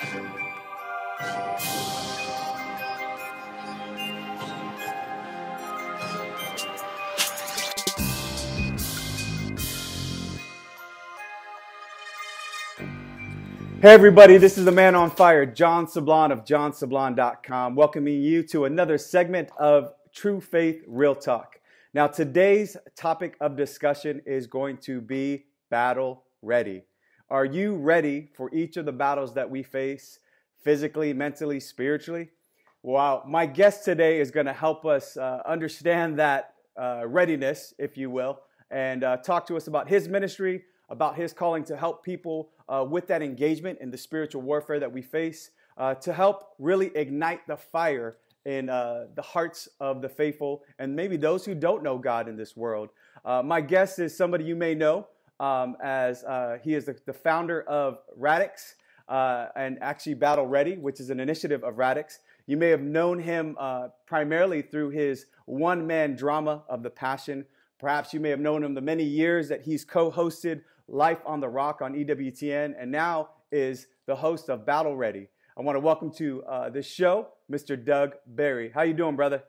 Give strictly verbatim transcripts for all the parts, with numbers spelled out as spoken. Hey everybody, this is the man on fire, John Sablon of john sablon dot com, welcoming you to another segment of True Faith Real Talk. Now today's topic of discussion is going to be battle ready. Are you ready for each of the battles that we face physically, mentally, spiritually? Wow, my guest today is going to help us uh, understand that uh, readiness, if you will, and uh, talk to us about his ministry, about his calling to help people uh, with that engagement in the spiritual warfare that we face, uh, to help really ignite the fire in uh, the hearts of the faithful and maybe those who don't know God in this world. Uh, my guest is somebody you may know um, as uh, he is the, the founder of Radix uh, and actually Battle Ready, which is an initiative of Radix. You may have known him uh, primarily through his one-man drama of The Passion. Perhaps you may have known him the many years that he's co-hosted Life on the Rock on E W T N, and now is the host of Battle Ready. I want to welcome to uh, this show, Mister Doug Barry. How you doing, brother?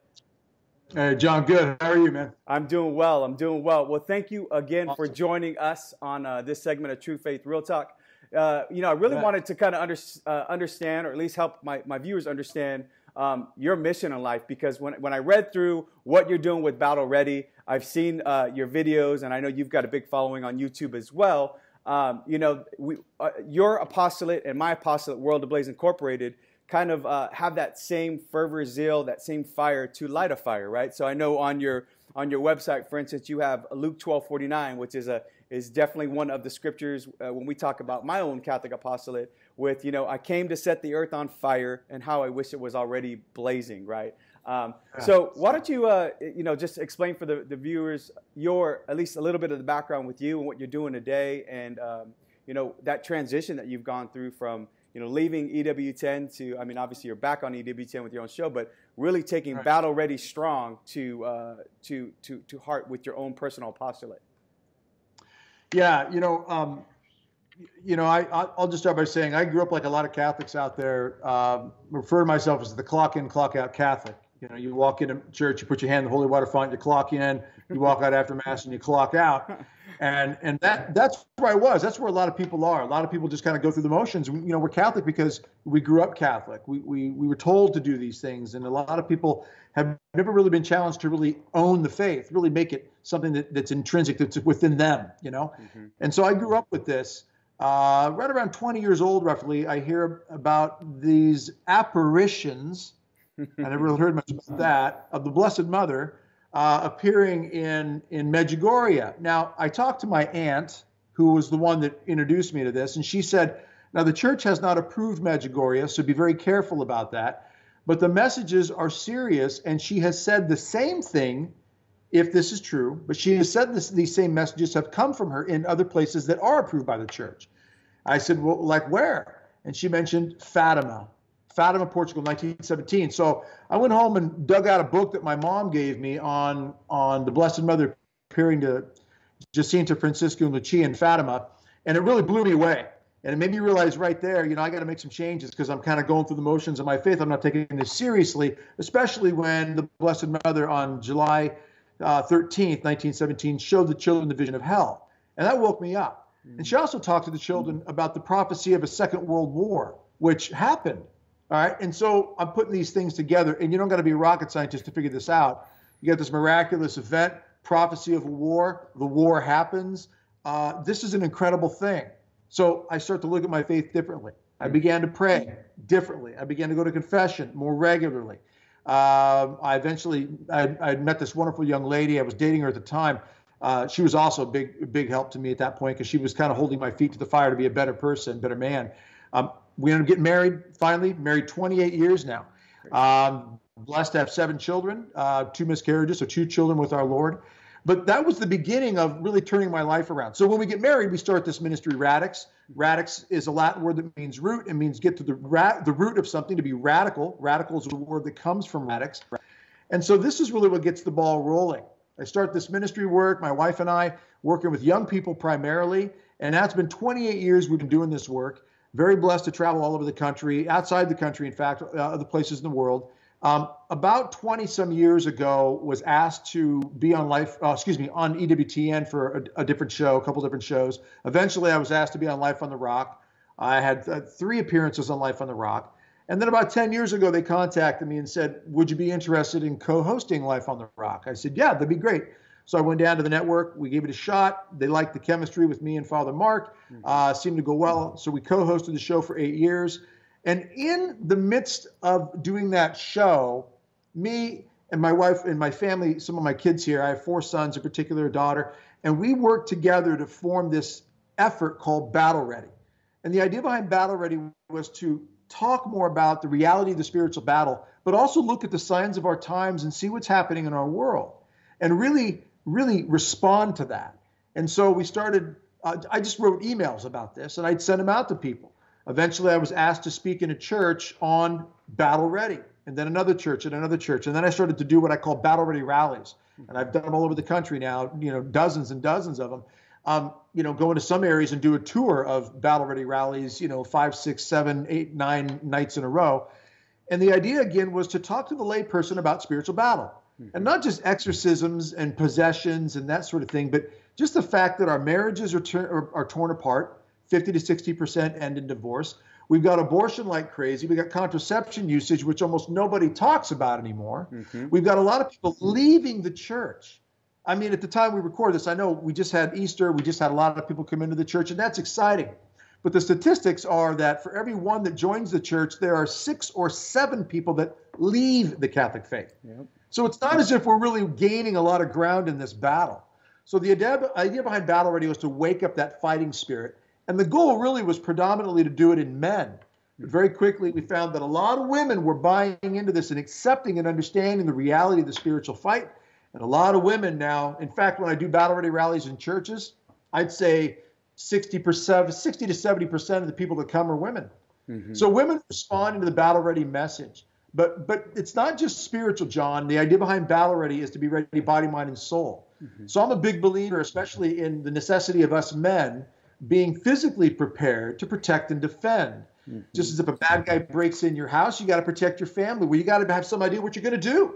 Hey, John, good. How are you, man? I'm doing well. I'm doing well. Well, thank you again awesome. for joining us on uh, this segment of True Faith Real Talk. Uh, you know, I really yeah. wanted to kind of under, uh, understand, or at least help my, my viewers understand um, your mission in life, because when, when I read through what you're doing with Battle Ready, I've seen uh, your videos, and I know you've got a big following on YouTube as well. Um, you know, we, uh, your apostolate and my apostolate, World of Blaze Incorporated, kind of uh, have that same fervor, zeal, that same fire to light a fire, right? So I know on your on your website, for instance, you have Luke twelve forty-nine, which is a is definitely one of the scriptures uh, when we talk about my own Catholic apostolate. With you know, I came to set the earth on fire, and how I wish it was already blazing, right? Um, so why don't you, uh, you know, just explain for the, the viewers your, at least a little bit of the background with you and what you're doing today, and, um, you know, that transition that you've gone through from, you know, leaving E W ten to, I mean, obviously you're back on E W ten with your own show, but really taking right. Battle Ready strong to, uh, to, to, to heart with your own personal apostolate. Yeah, you know, um, you know, I, I'll just start by saying I grew up like a lot of Catholics out there, uh, refer to myself as the clock in, clock out Catholic. You know, you walk into church, you put your hand in the holy water font, you clock in, you walk out after Mass, and you clock out. And and that that's where I was. That's where a lot of people are. A lot of people just kind of go through the motions. You know, we're Catholic because we grew up Catholic. We we we were told to do these things. And a lot of people have never really been challenged to really own the faith, really make it something that, that's intrinsic, that's within them, you know. Mm-hmm. And so I grew up with this. Uh, right around twenty years old, roughly, I hear about these apparitions. I never really heard much about that, of the Blessed Mother uh, appearing in, in Medjugorje. Now, I talked to my aunt, who was the one that introduced me to this, and she said, now the church has not approved Medjugorje, so be very careful about that, but the messages are serious, and she has said the same thing, if this is true, but she has said this, these same messages have come from her in other places that are approved by the church. I said, well, like where? And she mentioned Fatima. Fatima, Portugal, nineteen seventeen. So I went home and dug out a book that my mom gave me on, on the Blessed Mother appearing to Jacinta, Francisco, and Lucia and Fatima, and it really blew me away. And it made me realize right there, you know, I got to make some changes because I'm kind of going through the motions of my faith. I'm not taking this seriously, especially when the Blessed Mother on July uh, thirteenth, nineteen seventeen, showed the children the vision of hell. And that woke me up. Mm-hmm. And she also talked to the children about the prophecy of a Second World War, which happened. All right, and so I'm putting these things together, and you don't got to be a rocket scientist to figure this out. You got this miraculous event, prophecy of a war, the war happens. Uh, this is an incredible thing. So I start to look at my faith differently. I began to pray differently. I began to go to confession more regularly. Uh, I eventually, I, I met this wonderful young lady. I was dating her at the time. Uh, she was also a big, big help to me at that point because she was kind of holding my feet to the fire to be a better person, better man. Um, We ended up getting married, finally, married twenty-eight years now. Um, blessed to have seven children, uh, two miscarriages, so two children with our Lord. But that was the beginning of really turning my life around. So when we get married, we start this ministry, Radix. Radix is a Latin word that means root. It means get to the, ra- the root of something, to be radical. Radical is a word that comes from radix. And so this is really what gets the ball rolling. I start this ministry work, my wife and I, working with young people primarily. And that's been twenty-eight years we've been doing this work. very blessed to travel all over the country, outside the country, in fact, uh, other places in the world. Um, about twenty some years ago, was asked to be on Life, uh, excuse me, on E W T N for a, a different show, a couple different shows. Eventually, I was asked to be on Life on the Rock. I had uh, three appearances on Life on the Rock. And then about ten years ago, they contacted me and said, would you be interested in co-hosting Life on the Rock? I said, yeah, that'd be great. So I went down to the network. We gave it a shot. They liked the chemistry with me and Father Mark. Uh, seemed to go well. So we co-hosted the show for eight years. And in the midst of doing that show, me and my wife and my family, some of my kids here, I have four sons, in particular a daughter, and we worked together to form this effort called Battle Ready. And the idea behind Battle Ready was to talk more about the reality of the spiritual battle, but also look at the signs of our times and see what's happening in our world and really, really respond to that. And so we started, uh, I just wrote emails about this and I'd send them out to people. Eventually, I was asked to speak in a church on Battle Ready, and then another church and another church. And then I started to do what I call Battle Ready rallies. And I've done them all over the country now, you know, dozens and dozens of them, um, you know, go into some areas and do a tour of Battle Ready rallies, you know, five, six, seven, eight, nine nights in a row. And the idea, again, was to talk to the layperson about spiritual battle. And not just exorcisms and possessions and that sort of thing, but just the fact that our marriages are, are, are torn apart. fifty to sixty percent end in divorce. We've got abortion like crazy. We've got contraception usage, which almost nobody talks about anymore. Mm-hmm. We've got a lot of people leaving the church. I mean, at the time we record this, I know we just had Easter. We just had a lot of people come into the church, and that's exciting. But the statistics are that for every one that joins the church, there are six or seven people that leave the Catholic faith. Yep. So it's not as if we're really gaining a lot of ground in this battle. So the idea behind Battle Ready was to wake up that fighting spirit. And the goal really was predominantly to do it in men. But very quickly, we found that a lot of women were buying into this and accepting and understanding the reality of the spiritual fight. And a lot of women now, in fact, when I do Battle Ready rallies in churches, I'd say sixty to seventy percent of the people that come are women. Mm-hmm. So women responding to the Battle Ready message. But, but it's not just spiritual, John. The idea behind Battle Ready is to be ready body, mind, and soul. Mm-hmm. So I'm a big believer, especially in the necessity of us men, being physically prepared to protect and defend. Mm-hmm. Just as if a bad guy breaks in your house, you got to protect your family. Well, you got to have some idea what you're going to do.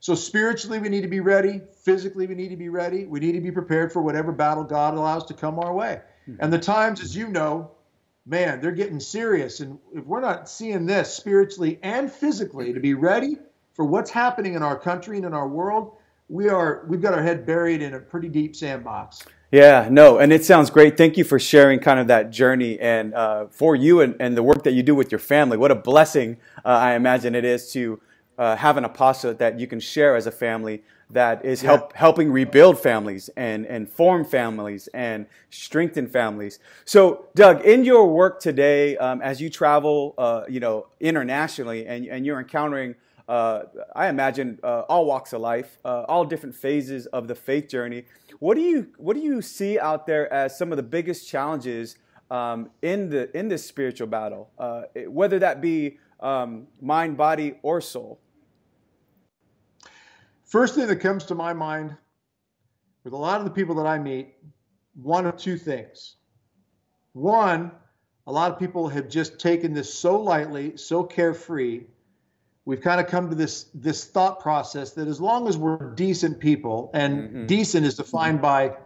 So spiritually, we need to be ready. Physically, we need to be ready. We need to be prepared for whatever battle God allows to come our way. Mm-hmm. And the times, as you know, man, they're getting serious. And if we're not seeing this spiritually and physically to be ready for what's happening in our country and in our world, we are, we've got our head buried in a pretty deep sandbox. Yeah, no, and it sounds great. Thank you for sharing kind of that journey and uh, for you and, and the work that you do with your family. What a blessing uh, I imagine it is to uh, have an apostolate that you can share as a family that is yeah. help, helping rebuild families and, and form families and strengthen families. So, Doug, in your work today, um, as you travel uh, you know, internationally and, and you're encountering Uh, I imagine uh, all walks of life, uh, all different phases of the faith journey. What do you what do you see out there as some of the biggest challenges um, in the in this spiritual battle, uh, whether that be um, mind, body, or soul? First thing that comes to my mind with a lot of the people that I meet, one of two things. One, a lot of people have just taken this so lightly, so carefree. We've kind of come to this, this thought process that as long as we're decent people, and mm-hmm. decent is defined by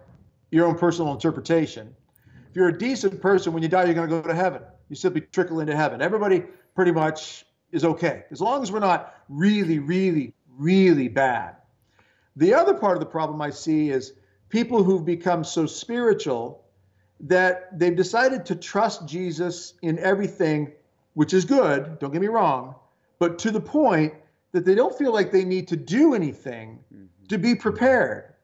your own personal interpretation. If you're a decent person, when you die, you're going to go to heaven. You simply trickle into heaven. Everybody pretty much is okay, as long as we're not really, really, really bad. The other part of the problem I see is people who've become so spiritual that they've decided to trust Jesus in everything, which is good, don't get me wrong, but to the point that they don't feel like they need to do anything mm-hmm. to be prepared,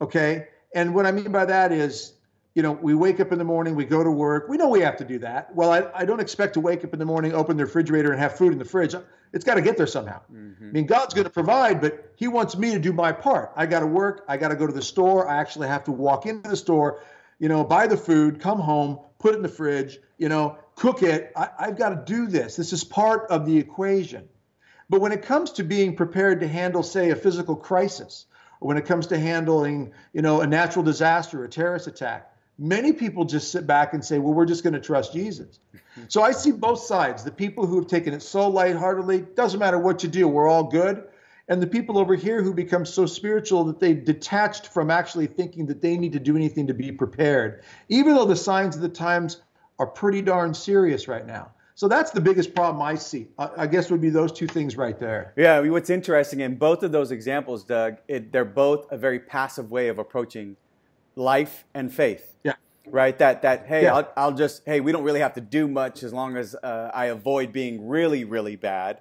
okay? And what I mean by that is, you know, we wake up in the morning, we go to work. We know we have to do that. Well, I, I don't expect to wake up in the morning, open the refrigerator, and have food in the fridge. It's got to get there somehow. Mm-hmm. I mean, God's going to provide, but he wants me to do my part. I got to work. I got to go to the store. I actually have to walk into the store, you know, buy the food, come home, put it in the fridge, you know, cook it. I, I've got to do this. This is part of the equation. But when it comes to being prepared to handle, say, a physical crisis, or when it comes to handling, you know, a natural disaster, a terrorist attack, Many people just sit back and say, well, we're just going to trust Jesus. So I see both sides, the people who have taken it so lightheartedly, doesn't matter what you do, we're all good. And the people over here who become so spiritual that they've detached from actually thinking that they need to do anything to be prepared, even though the signs of the times are pretty darn serious right now. So that's the biggest problem I see. I guess would be those two things right there. Yeah, what's interesting in both of those examples, Doug, it, they're both a very passive way of approaching life and faith. Yeah. Right? That, that hey, yeah. I'll, I'll just, hey, we don't really have to do much as long as uh, I avoid being really, really bad.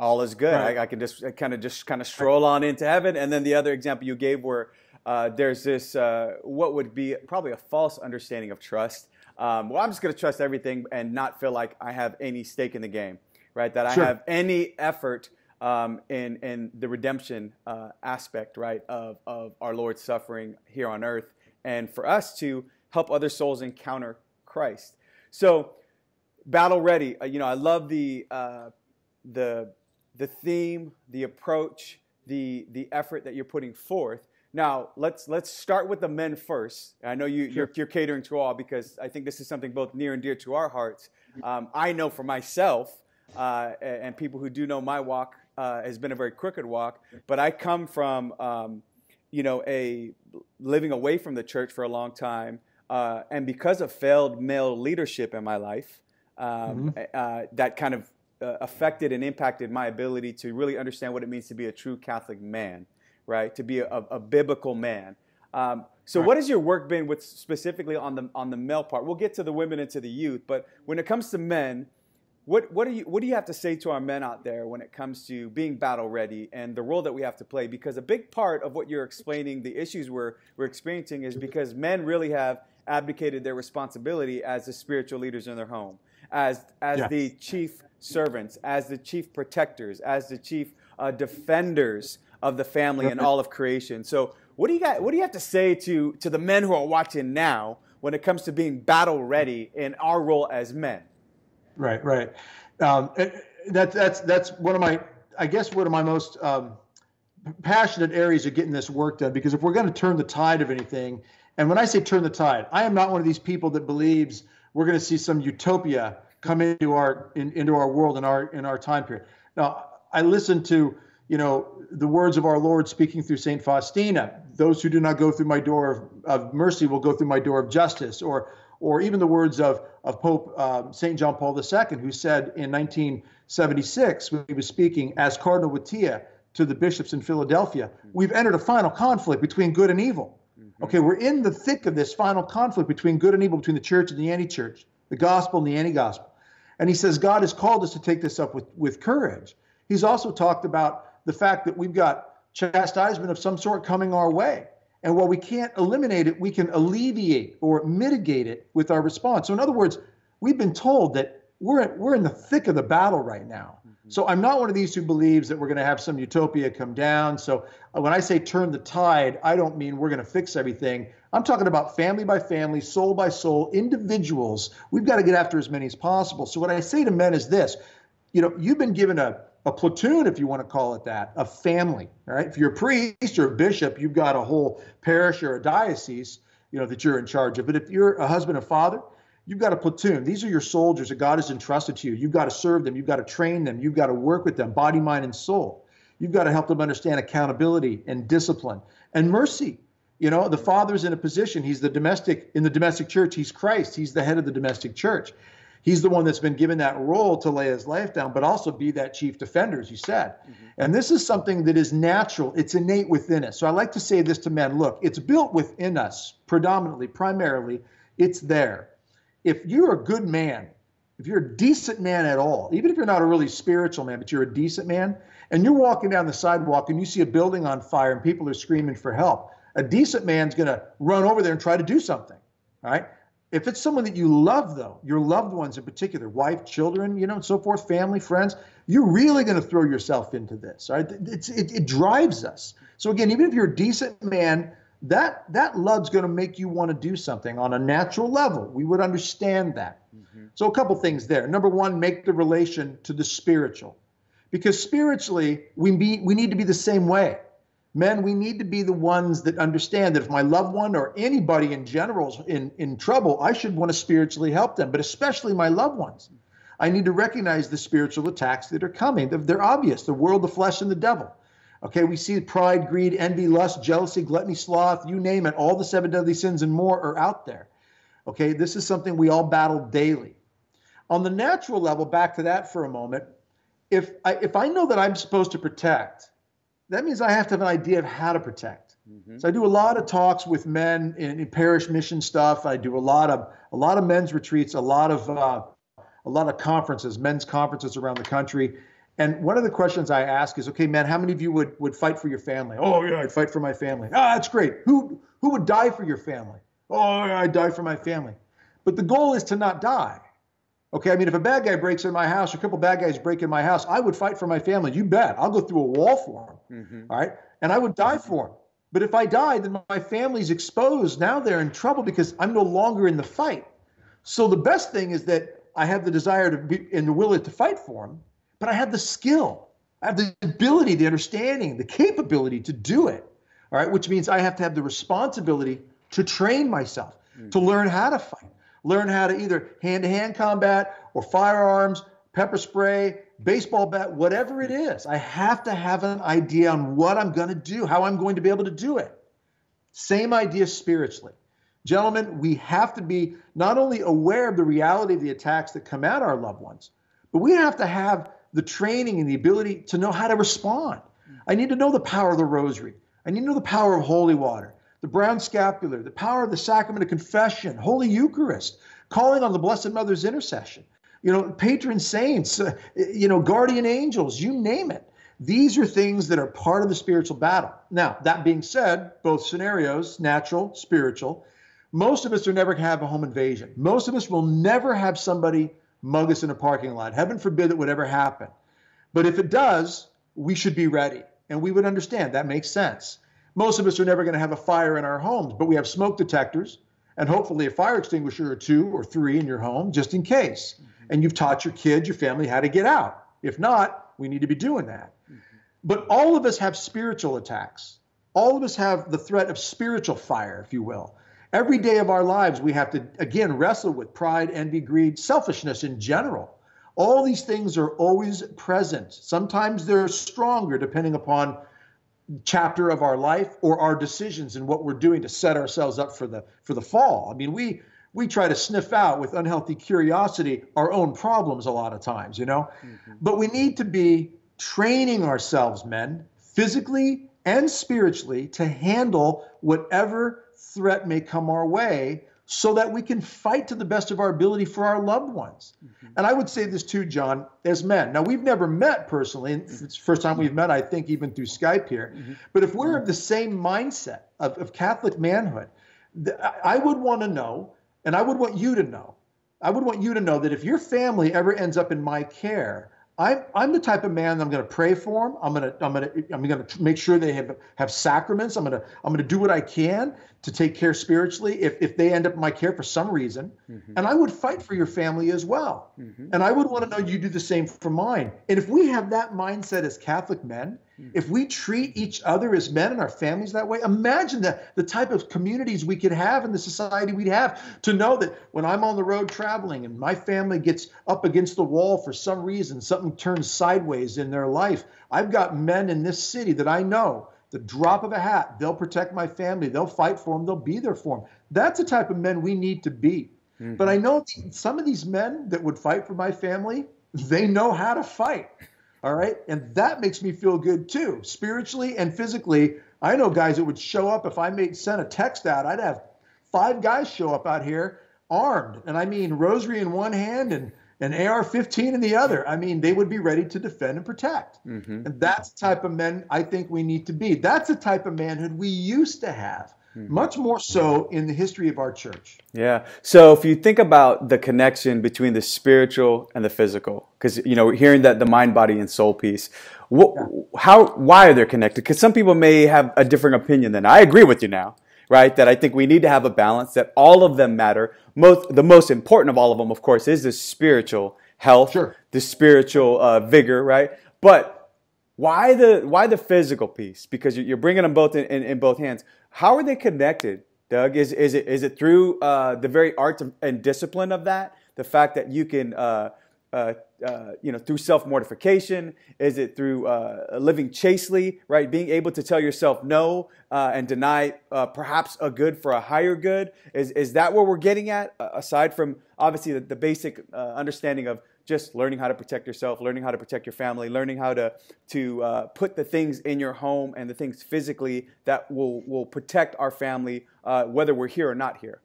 All is good. Right. I, I can just kind of just kind of stroll on into heaven. And then the other example you gave where uh, there's this, uh, what would be probably a false understanding of trust. Um, well, I'm just going to trust everything and not feel like I have any stake in the game, right? That I sure. have any effort um, in, in the redemption uh, aspect, right, of, of our Lord's suffering here on earth, and for us to help other souls encounter Christ. So, Battle Ready, you know, I love the, uh, the, the theme, the approach, the, the effort that you're putting forth. Now, let's, let's start with the men first. I know you, sure. you're, you're catering to all because I think this is something both near and dear to our hearts. Um, I know for myself, uh, and people who do know my walk uh, has been a very crooked walk, but I come from, um, you know, a, living away from the church for a long time. Uh, and because of failed male leadership in my life, um, mm-hmm. uh, that kind of uh, affected and impacted my ability to really understand what it means to be a true Catholic man. Right, to be a, a biblical man. Um, so right. what has your work been with specifically on the on the male part? We'll get to the women and to the youth, but when it comes to men, what what do you what do you have to say to our men out there when it comes to being battle ready and the role that we have to play? Because a big part of what you're explaining, the issues we're we're experiencing, is because men really have abdicated their responsibility as the spiritual leaders in their home, as as yeah. the chief servants, as the chief protectors, as the chief uh, defenders of the family and all of creation. So what do you got, what do you have to say to, to the men who are watching now when it comes to being battle ready in our role as men? Right, right. Um, that, that's, that's one of my, I guess one of my most um, passionate areas of getting this work done, because if we're going to turn the tide of anything, and when I say turn the tide, I am not one of these people that believes we're going to see some utopia come into our, in, into our world in our, in our time period. Now, I listen to, you know, the words of our Lord speaking through Saint Faustina, those who do not go through my door of, of mercy will go through my door of justice, or or even the words of, of Pope uh, Saint John Paul the Second, who said in nineteen seventy-six, when he was speaking as Cardinal Wojtyla to the bishops in Philadelphia, we've entered a final conflict between good and evil. Mm-hmm. Okay, we're in the thick of this final conflict between good and evil, between the church and the anti-church, the gospel and the anti-gospel. And he says, God has called us to take this up with, with courage. He's also talked about the fact that we've got chastisement of some sort coming our way. And while we can't eliminate it, we can alleviate or mitigate it with our response. So in other words, we've been told that we're, we're in the thick of the battle right now. Mm-hmm. So I'm not one of these who believes that we're going to have some utopia come down. So when I say turn the tide, I don't mean we're going to fix everything. I'm talking about family by family, soul by soul, individuals. We've got to get after as many as possible. So what I say to men is this, you know, you've been given a a platoon, if you want to call it that, a family, all right? If you're a priest or a bishop, you've got a whole parish or a diocese, you know, that you're in charge of. But if you're a husband or father, you've got a platoon. These are your soldiers that God has entrusted to you. You've got to serve them. You've got to train them. You've got to work with them, body, mind, and soul. You've got to help them understand accountability and discipline and mercy. You know, the father's in a position. He's the domestic, in the domestic church, he's Christ. He's the head of the domestic church. He's the one that's been given that role to lay his life down, but also be that chief defender, as you said. Mm-hmm. And this is something that is natural. It's innate within us. So I like to say this to men, look, it's built within us predominantly, primarily. It's there. If you're a good man, if you're a decent man at all, even if you're not a really spiritual man, but you're a decent man, and you're walking down the sidewalk and you see a building on fire and people are screaming for help, a decent man's going to run over there and try to do something, all right? If it's someone that you love, though, your loved ones in particular, wife, children, you know, and so forth, family, friends, you're really going to throw yourself into this. Right? It's, it, it drives us. So again, even if you're a decent man, that that love's going to make you want to do something on a natural level. We would understand that. Mm-hmm. So a couple things there. Number one, make the relation to the spiritual, because spiritually we be, we need to be the same way. Men, we need to be the ones that understand that if my loved one or anybody in general is in, in trouble, I should want to spiritually help them, but especially my loved ones. I need to recognize the spiritual attacks that are coming. They're, they're obvious, the world, the flesh, and the devil. Okay, we see pride, greed, envy, lust, jealousy, gluttony, sloth, you name it. All the seven deadly sins and more are out there. Okay, this is something we all battle daily. On the natural level, back to that for a moment, if I, if I know that I'm supposed to protect, that means I have to have an idea of how to protect. Mm-hmm. So I do a lot of talks with men in, in parish mission stuff. I do a lot of a lot of men's retreats, a lot of uh, a lot of conferences, men's conferences around the country. And one of the questions I ask is, okay, man, how many of you would would fight for your family? Oh, yeah, I'd fight for my family. Ah, that's great. Who who would die for your family? Oh, yeah, I'd die for my family. But the goal is to not die. Okay, I mean, if a bad guy breaks in my house, or a couple bad guys break in my house, I would fight for my family. You bet. I'll go through a wall for them, mm-hmm. all right? And I would die for them. But if I die, then my family's exposed. Now they're in trouble because I'm no longer in the fight. So the best thing is that I have the desire to be and the will to fight for them, but I have the skill. I have the ability, the understanding, the capability to do it, all right? Which means I have to have the responsibility to train myself, mm-hmm. to learn how to fight. Learn how to either hand-to-hand combat or firearms, pepper spray, baseball bat, whatever it is. I have to have an idea on what I'm going to do, how I'm going to be able to do it. Same idea spiritually. Gentlemen, we have to be not only aware of the reality of the attacks that come at our loved ones, but we have to have the training and the ability to know how to respond. I need to know the power of the rosary. I need to know the power of holy water, the brown scapular, the power of the sacrament of confession, Holy Eucharist, calling on the Blessed Mother's intercession, you know, patron saints, uh, you know, guardian angels, you name it. These are things that are part of the spiritual battle. Now, that being said, both scenarios, natural, spiritual, most of us will never have a home invasion. Most of us will never have somebody mug us in a parking lot. Heaven forbid that would ever happen. But if it does, we should be ready. And we would understand that makes sense. Most of us are never going to have a fire in our homes, but we have smoke detectors and hopefully a fire extinguisher or two or three in your home just in case. Mm-hmm. And you've taught your kids, your family how to get out. If not, we need to be doing that. Mm-hmm. But all of us have spiritual attacks. All of us have the threat of spiritual fire, if you will. Every day of our lives, we have to, again, wrestle with pride, envy, greed, selfishness in general. All these things are always present. Sometimes they're stronger depending upon chapter of our life or our decisions and what we're doing to set ourselves up for the for the fall. I mean, we we try to sniff out with unhealthy curiosity our own problems a lot of times, you know. Mm-hmm. But we need to be training ourselves, men, physically and spiritually, to handle whatever threat may come our way, so that we can fight to the best of our ability for our loved ones. Mm-hmm. And I would say this too, John, as men. Now, we've never met personally, and it's the first time we've met, I think, even through Skype here. Mm-hmm. But if we're of the same mindset of, of Catholic manhood, th- I would want to know, and I would want you to know, I would want you to know that if your family ever ends up in my care, I'm, I'm the type of man that I'm going to pray for them. I'm going to, I'm going to, I'm going to make sure they have, have sacraments. I'm going to, I'm going to do what I can to take care spiritually if, if they end up in my care for some reason. Mm-hmm. And I would fight for your family as well. Mm-hmm. And I would want to know you do the same for mine. And if we have that mindset as Catholic men, mm-hmm. if we treat each other as men and our families that way, imagine the, the type of communities we could have and the society we'd have, to know that when I'm on the road traveling and my family gets up against the wall for some reason, something turns sideways in their life, I've got men in this city that I know, the drop of a hat, they'll protect my family, they'll fight for them, they'll be there for them. That's the type of men we need to be. Mm-hmm. But I know some of these men that would fight for my family, they know how to fight, all right? And that makes me feel good too, spiritually and physically. I know guys that would show up. If I made sent a text out, I'd have five guys show up out here armed, and I mean rosary in one hand and an A R fifteen in the other. I mean, they would be ready to defend and protect. Mm-hmm. And that's the type of men I think we need to be. That's the type of manhood we used to have, mm-hmm. much more so in the history of our church. Yeah. So if you think about the connection between the spiritual and the physical, because, you know, we're hearing that the mind, body, and soul piece, what, yeah. how, why are they connected? Because some people may have a different opinion than I agree with you now. Right, that I think we need to have a balance, that all of them matter. Most, the most important of all of them, of course, is the spiritual health, sure. the spiritual uh, vigor, right? But Why the why the physical piece? Because you're bringing them both in, in, in both hands. How are they connected, Doug? Is is it is it through uh, the very art and discipline of that? The fact that you can, uh, uh, uh, you know, through self mortification. Is it through uh, living chastely, right? Being able to tell yourself no uh, and deny uh, perhaps a good for a higher good. Is is that what we're getting at? Uh, aside from obviously the, the basic uh, understanding of just learning how to protect yourself, learning how to protect your family, learning how to to uh, put the things in your home and the things physically that will will protect our family, uh, whether we're here or not here.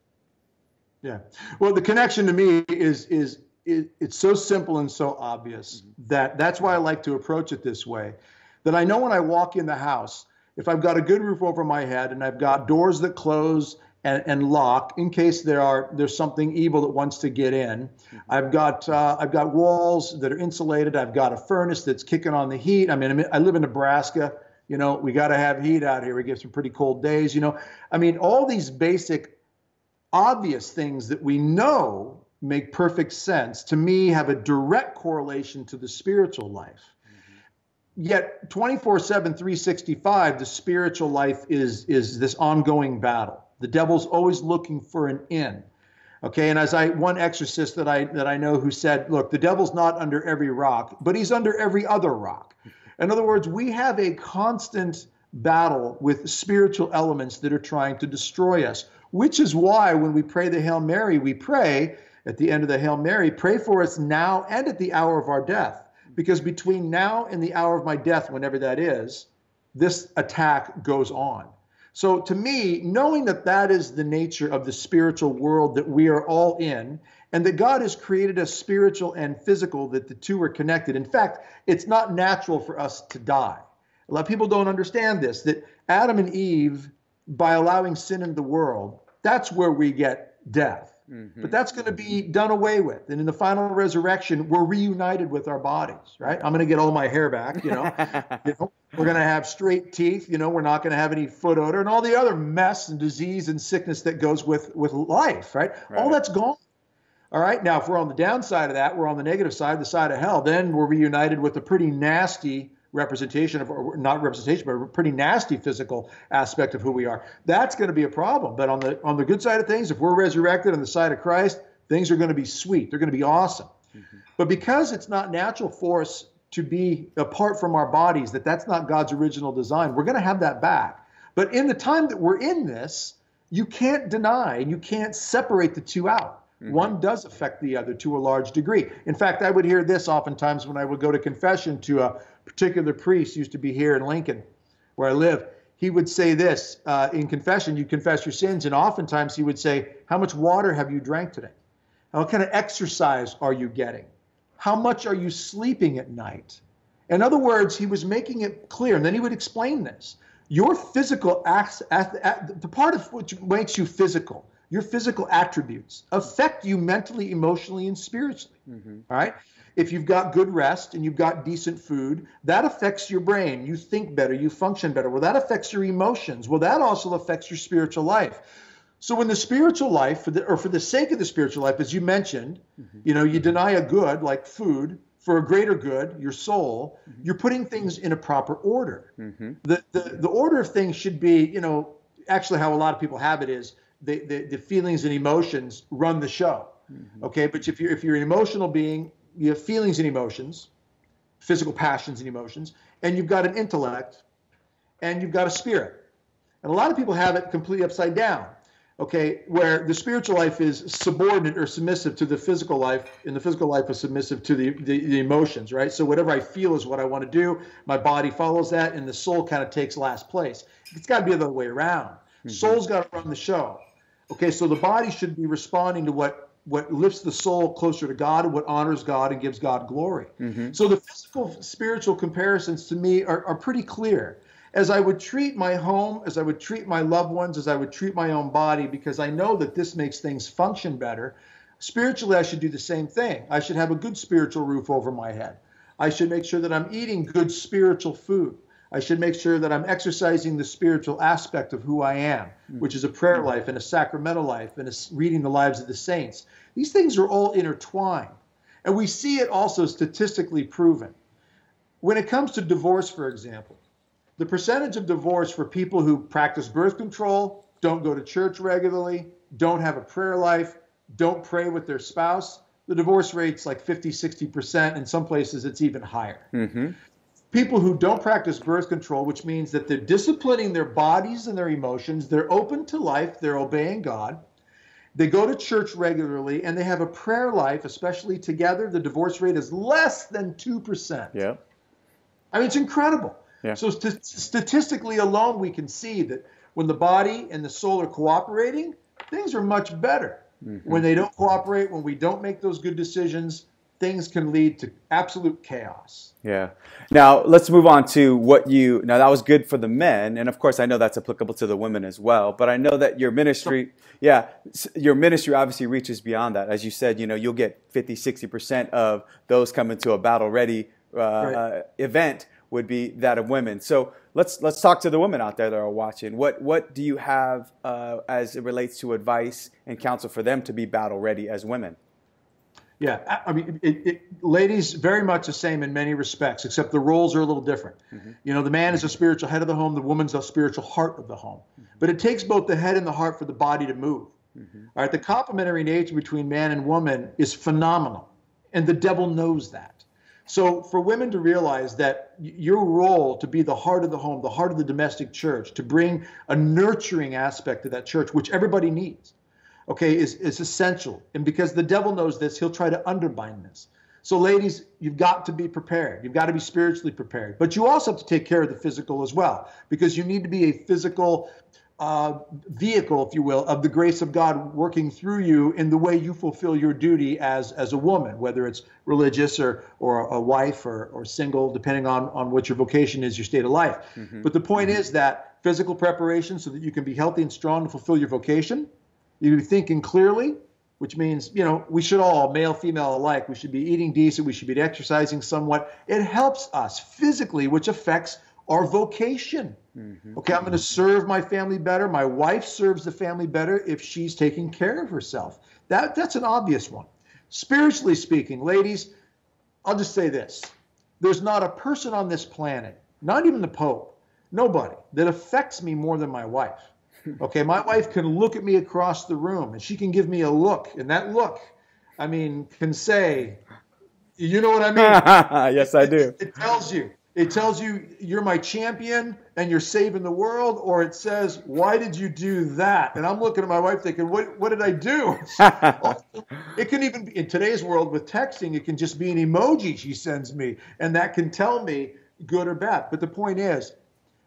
Yeah. Well, the connection to me is is it, it's so simple and so obvious mm-hmm. that that's why I like to approach it this way. That I know when I walk in the house, if I've got a good roof over my head and I've got doors that close And, and lock in case there are there's something evil that wants to get in. I've got uh, I've got walls that are insulated. I've got a furnace that's kicking on the heat. I mean, I live in Nebraska. You know, we got to have heat out here. We get some pretty cold days. You know, I mean, all these basic, obvious things that we know make perfect sense to me have a direct correlation to the spiritual life. Yet, twenty-four seven, three sixty-five, the spiritual life is is this ongoing battle. The devil's always looking for an in, okay? And as I, one exorcist that I, that I know who said, look, the devil's not under every rock, but he's under every other rock. In other words, we have a constant battle with spiritual elements that are trying to destroy us, which is why when we pray the Hail Mary, we pray at the end of the Hail Mary, pray for us now and at the hour of our death, because between now and the hour of my death, whenever that is, this attack goes on. So to me, knowing that that is the nature of the spiritual world that we are all in, and that God has created us spiritual and physical, that the two are connected. In fact, it's not natural for us to die. A lot of people don't understand this, that Adam and Eve, by allowing sin in the world, that's where we get death. Mm-hmm. But that's going to be done away with. And in the final resurrection, we're reunited with our bodies, right? I'm going to get all my hair back, you know. You know? We're going to have straight teeth, you know. We're not going to have any foot odor and all the other mess and disease and sickness that goes with, with life, right? right? All that's gone. All right. Now, if we're on the downside of that, we're on the negative side, the side of hell, then we're reunited with a pretty nasty representation of, or not representation, but a pretty nasty physical aspect of who we are. That's going to be a problem. But on the on the good side of things, if we're resurrected on the side of Christ, things are going to be sweet. They're going to be awesome. Mm-hmm. But because it's not natural for us to be apart from our bodies, that that's not God's original design, we're going to have that back. But in the time that we're in this, you can't deny and you can't separate the two out. Mm-hmm. One does affect the other to a large degree. In fact, I would hear this oftentimes when I would go to confession to a particular priest, used to be here in Lincoln, where I live. He would say this, uh, in confession, you confess your sins, and oftentimes he would say, how much water have you drank today? What kind of exercise are you getting? How much are you sleeping at night? In other words, he was making it clear, and then he would explain this. Your physical acts, the part of what makes you physical, your physical attributes affect you mentally, emotionally, and spiritually, mm-hmm. all right? If you've got good rest and you've got decent food, that affects your brain. You think better, you function better. Well, that affects your emotions. Well, that also affects your spiritual life. So when the spiritual life, for the, or for the sake of the spiritual life, as you mentioned, mm-hmm. you know, you deny a good like food for a greater good, your soul, mm-hmm. you're putting things in a proper order. Mm-hmm. The, the, the order of things should be, you know, actually how a lot of people have it is, The, the, the feelings and emotions run the show, mm-hmm. okay? But if you're, if you're an emotional being, you have feelings and emotions, physical passions and emotions, and you've got an intellect, and you've got a spirit. And a lot of people have it completely upside down, okay, where the spiritual life is subordinate or submissive to the physical life, and the physical life is submissive to the, the, the emotions, right? So whatever I feel is what I want to do, my body follows that, and the soul kind of takes last place. It's got to be the other way around. Mm-hmm. Soul's got to run the show. Okay, so the body should be responding to what, what lifts the soul closer to God and what honors God and gives God glory. Mm-hmm. So the physical, spiritual comparisons to me are, are pretty clear. As I would treat my home, as I would treat my loved ones, as I would treat my own body, because I know that this makes things function better, spiritually I should do the same thing. I should have a good spiritual roof over my head. I should make sure that I'm eating good spiritual food. I should make sure that I'm exercising the spiritual aspect of who I am, which is a prayer life and a sacramental life and a reading the lives of the saints. These things are all intertwined. And we see it also statistically proven. When it comes to divorce, for example, the percentage of divorce for people who practice birth control, don't go to church regularly, don't have a prayer life, don't pray with their spouse, the divorce rate's like fifty, sixty percent. In some places, it's even higher. Mm-hmm. People who don't practice birth control, which means that they're disciplining their bodies and their emotions, they're open to life, they're obeying God, they go to church regularly, and they have a prayer life, especially together, the divorce rate is less than two percent. Yeah. I mean, it's incredible. Yeah. So st- statistically alone, we can see that when the body and the soul are cooperating, things are much better. Mm-hmm. When they don't cooperate, when we don't make those good decisions, things can lead to absolute chaos. Yeah. Now, let's move on to what you... Now, that was good for the men, and of course, I know that's applicable to the women as well, but I know that your ministry... Yeah, your ministry obviously reaches beyond that. As you said, you know, you'll get fifty, sixty percent of those coming to a battle-ready uh, right. uh, event would be that of women. So let's let's talk to the women out there that are watching. What, what do you have uh, as it relates to advice and counsel for them to be battle-ready as women? Yeah, I mean, it, it, ladies, very much the same in many respects, except the roles are a little different. Mm-hmm. You know, the man is a spiritual head of the home, the woman's a spiritual heart of the home. Mm-hmm. But it takes both the head and the heart for the body to move. Mm-hmm. All right, the complementary nature between man and woman is phenomenal, and the devil knows that. So for women to realize that your role to be the heart of the home, the heart of the domestic church, to bring a nurturing aspect to that church, which everybody needs, okay, is, is essential. And because the devil knows this, he'll try to undermine this. So ladies, you've got to be prepared. You've got to be spiritually prepared. But you also have to take care of the physical as well, because you need to be a physical uh, vehicle, if you will, of the grace of God working through you in the way you fulfill your duty as, as a woman, whether it's religious or, or a wife or, or single, depending on, on what your vocation is, your state of life. Mm-hmm. But the point mm-hmm. is that physical preparation so that you can be healthy and strong to fulfill your vocation. You're thinking clearly, which means, you know, we should all, male, female alike, we should be eating decent, we should be exercising somewhat. It helps us physically, which affects our vocation. Mm-hmm. Okay, I'm going to serve my family better. My wife serves the family better if she's taking care of herself. That, that's an obvious one. Spiritually speaking, ladies, I'll just say this. There's not a person on this planet, not even the Pope, nobody, that affects me more than my wife. Okay, my wife can look at me across the room, and she can give me a look, and that look, I mean, can say, you know what I mean? Yes, I do. It, it tells you. It tells you you're my champion, and you're saving the world, or it says, why did you do that? And I'm looking at my wife thinking, what, what did I do? It can even be, in today's world with texting, it can just be an emoji she sends me, and that can tell me good or bad. But the point is,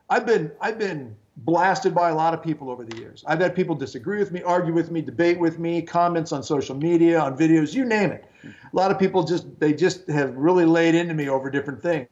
I've been, I've been, blasted by a lot of people over the years. I've had people disagree with me, argue with me, debate with me, comments on social media, on videos, you name it. A lot of people just, they just have really laid into me over different things.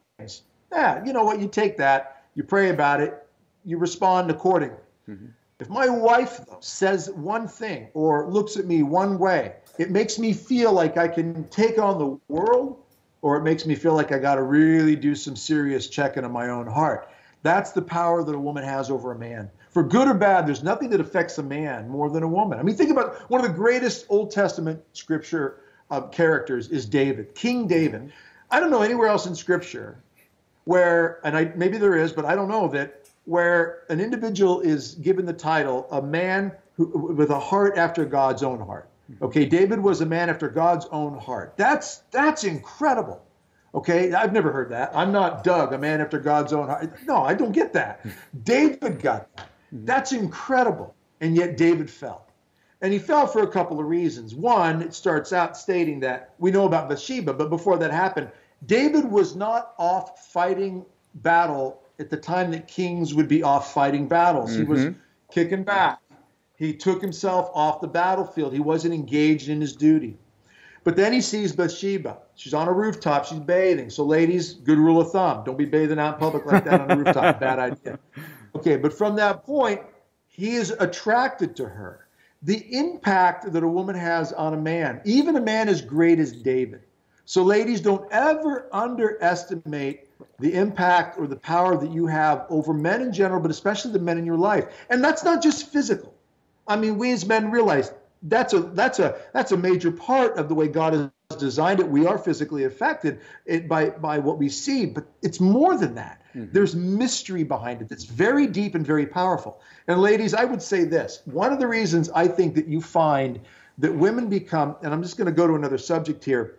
Yeah, you know what, you take that, you pray about it, you respond accordingly. Mm-hmm. If my wife though, says one thing or looks at me one way, it makes me feel like I can take on the world, or it makes me feel like I got to really do some serious checking of my own heart. That's the power that a woman has over a man. For good or bad, there's nothing that affects a man more than a woman. I mean, think about one of the greatest Old Testament scripture uh, characters is David, King David. I don't know anywhere else in scripture where, and I, maybe there is, but I don't know of it, where an individual is given the title, a man who, with a heart after God's own heart. Okay, David was a man after God's own heart. That's, that's incredible. Okay, I've never heard that. I'm not Doug, a man after God's own heart. No, I don't get that. David got that. That's incredible. And yet David fell. And he fell for a couple of reasons. One, it starts out stating that we know about Bathsheba, but before that happened, David was not off fighting battle at the time that kings would be off fighting battles. Mm-hmm. He was kicking back. He took himself off the battlefield. He wasn't engaged in his duty. But then he sees Bathsheba. She's on a rooftop. She's bathing. So ladies, good rule of thumb. Don't be bathing out in public like that on a rooftop. Bad idea. Okay, but from that point, he is attracted to her. The impact that a woman has on a man, even a man as great as David. So ladies, don't ever underestimate the impact or the power that you have over men in general, but especially the men in your life. And that's not just physical. I mean, we as men realize That's a that's a that's a major part of the way God has designed it, we are physically affected by, by what we see, but it's more than that. Mm-hmm. There's mystery behind it that's very deep and very powerful. And ladies, I would say this. One of the reasons I think that you find that women become, and I'm just going to go to another subject here,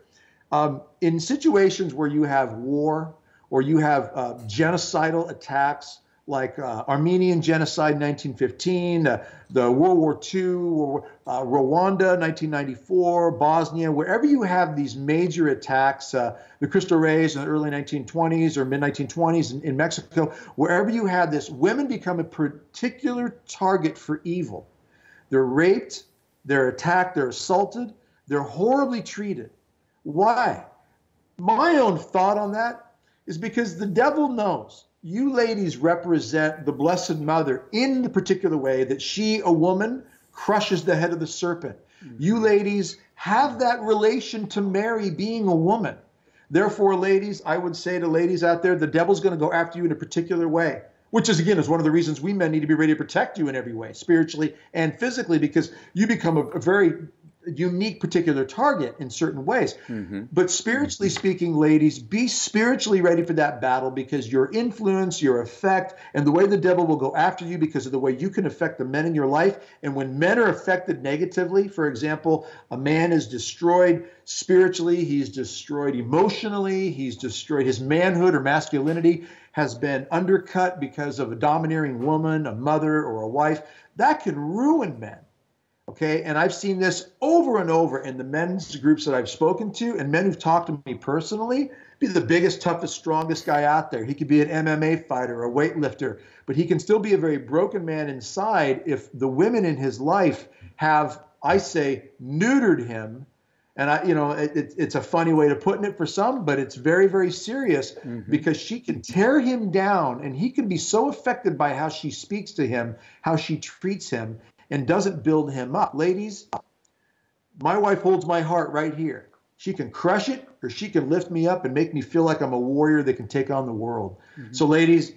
um, in situations where you have war or you have uh, genocidal attacks, like uh, Armenian Genocide nineteen fifteen, uh, the World War Two, uh, Rwanda nineteen ninety-four, Bosnia, wherever you have these major attacks, uh, the Cristero in the early nineteen twenties or mid nineteen twenties in, in Mexico, wherever you had this, women become a particular target for evil. They're raped, they're attacked, they're assaulted, they're horribly treated. Why? My own thought on that is because the devil knows you ladies represent the Blessed Mother in the particular way that she, a woman, crushes the head of the serpent. Mm-hmm. You ladies have that relation to Mary being a woman. Therefore, ladies, I would say to ladies out there, the devil's going to go after you in a particular way, which is, again, is one of the reasons we men need to be ready to protect you in every way, spiritually and physically, because you become a, a very unique particular target in certain ways. Mm-hmm. But spiritually speaking, ladies, be spiritually ready for that battle, because your influence, your effect, and the way the devil will go after you because of the way you can affect the men in your life. And when men are affected negatively, for example, a man is destroyed spiritually, he's destroyed emotionally, he's destroyed, his manhood or masculinity has been undercut because of a domineering woman, a mother, or a wife. That can ruin men. Okay, and I've seen this over and over in the men's groups that I've spoken to, and men who've talked to me personally. Be the biggest, toughest, strongest guy out there. He could be an M M A fighter, a weightlifter, but he can still be a very broken man inside if the women in his life have, I say, neutered him. And I, you know, it, it, it's a funny way to put it for some, but it's very, very serious. Mm-hmm. Because she can tear him down, and he can be so affected by how she speaks to him, how she treats him, and doesn't build him up. Ladies, my wife holds my heart right here. She can crush it, or she can lift me up and make me feel like I'm a warrior that can take on the world. Mm-hmm. So ladies,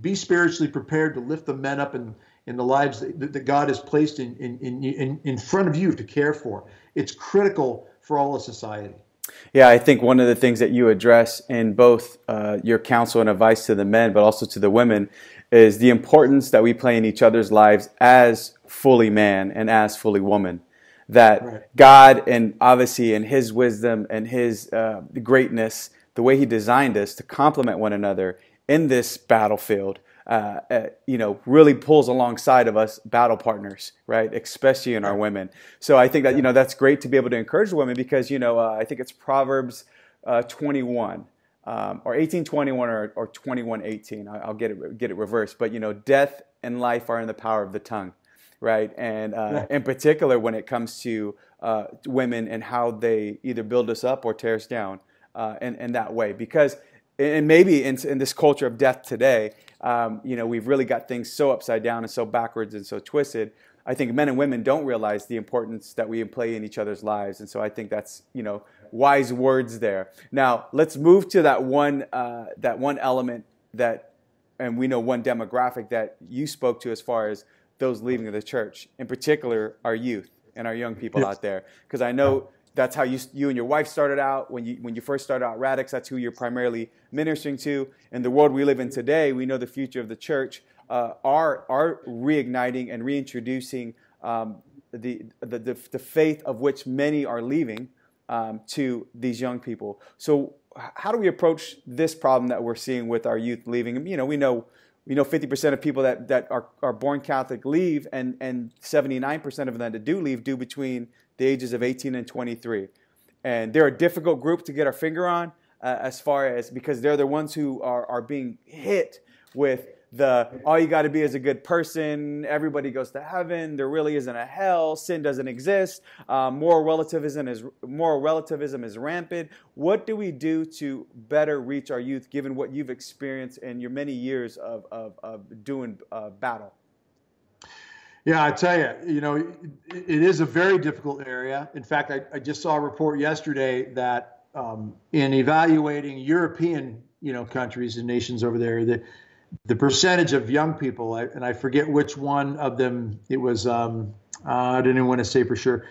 be spiritually prepared to lift the men up in, in the lives that, that God has placed in, in, in, in front of you to care for. It's critical for all of society. Yeah, I think one of the things that you address in both uh, your counsel and advice to the men, but also to the women, is the importance that we play in each other's lives as fully man and as fully woman, that right. God, and obviously in his wisdom and his uh, greatness, the way he designed us to complement one another in this battlefield, uh, uh, you know, really pulls alongside of us battle partners, right? Especially in right. our women. So I think that, you know, that's great to be able to encourage women, because, you know, uh, I think it's Proverbs uh, twenty-one. Um, or eighteen twenty-one or, or twenty-one eighteen. I'll get it, get it reversed. But, you know, death and life are in the power of the tongue, right? And uh, yeah. in particular, when it comes to uh, women and how they either build us up or tear us down uh, in, in that way. Because, and maybe in, in this culture of death today, um, you know, we've really got things so upside down and so backwards and so twisted. I think men and women don't realize the importance that we play in each other's lives. And so I think that's, you know, wise words there. Now, let's move to that one, uh, that one element that, and we know one demographic that you spoke to as far as those leaving the church, in particular, our youth and our young people out there. Because I know that's how you, you and your wife started out. When you, when you first started out Radix, that's who you're primarily ministering to. In the world we live in today, we know the future of the church. Uh, are, are reigniting and reintroducing um, the, the, the, the faith of which many are leaving um, to these young people. So how do we approach this problem that we're seeing with our youth leaving? You know, we know, we know fifty percent of people that, that are, are born Catholic leave, and, and seventy-nine percent of them that do leave do between the ages of eighteen and twenty-three. And they're a difficult group to get our finger on uh, as far as, because they're the ones who are, are being hit with the all you got to be is a good person, everybody goes to heaven, there really isn't a hell, sin doesn't exist, um, moral relativism is moral relativism is rampant. What do we do to better reach our youth, given what you've experienced in your many years of, of, of doing uh, battle? Yeah, I tell you, you know, it, it is a very difficult area. In fact, I, I just saw a report yesterday that um, in evaluating European, you know, countries and nations over there, that the percentage of young people, and I forget which one of them it was, um, uh, I didn't even want to say for sure,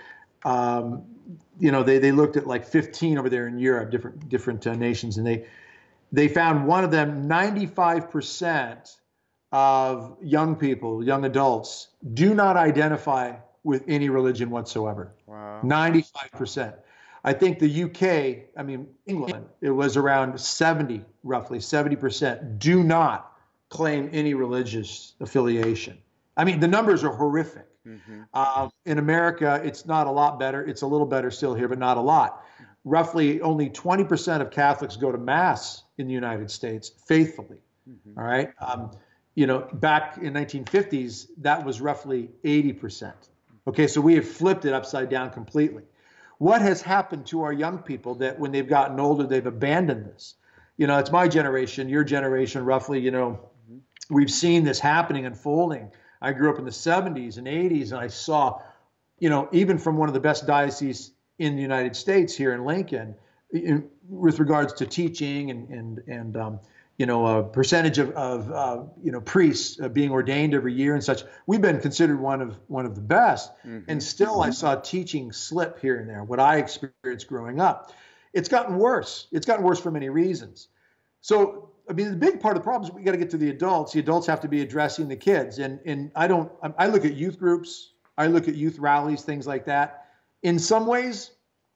um, you know, they, they looked at like fifteen over there in Europe, different different uh, nations, and they they found one of them, ninety-five percent of young people, young adults, do not identify with any religion whatsoever. Wow. ninety-five percent. I think the U K, I mean, England, it was around seventy, roughly seventy percent do not claim any religious affiliation. I mean, the numbers are horrific. Mm-hmm. Uh, in America, it's not a lot better. It's a little better still here, but not a lot. Roughly only twenty percent of Catholics go to Mass in the United States faithfully. Mm-hmm. All right. Um, you know, back in nineteen fifties, that was roughly eighty percent. Okay, so we have flipped it upside down completely. What has happened to our young people that when they've gotten older, they've abandoned this? You know, it's my generation, your generation, roughly, you know, mm-hmm. we've seen this happening, unfolding. I grew up in the seventies and eighties, and I saw, you know, even from one of the best dioceses in the United States here in Lincoln, in, with regards to teaching and, and, and um, you know, a percentage of, of uh, you know, priests uh, being ordained every year and such. We've been considered one of one of the best. Mm-hmm. And still I saw teaching slip here and there, what I experienced growing up. It's gotten worse. It's gotten worse for many reasons. So, I mean, the big part of the problem is we got to get to the adults. The adults have to be addressing the kids. And, and I don't, I look at youth groups, I look at youth rallies, things like that, in some ways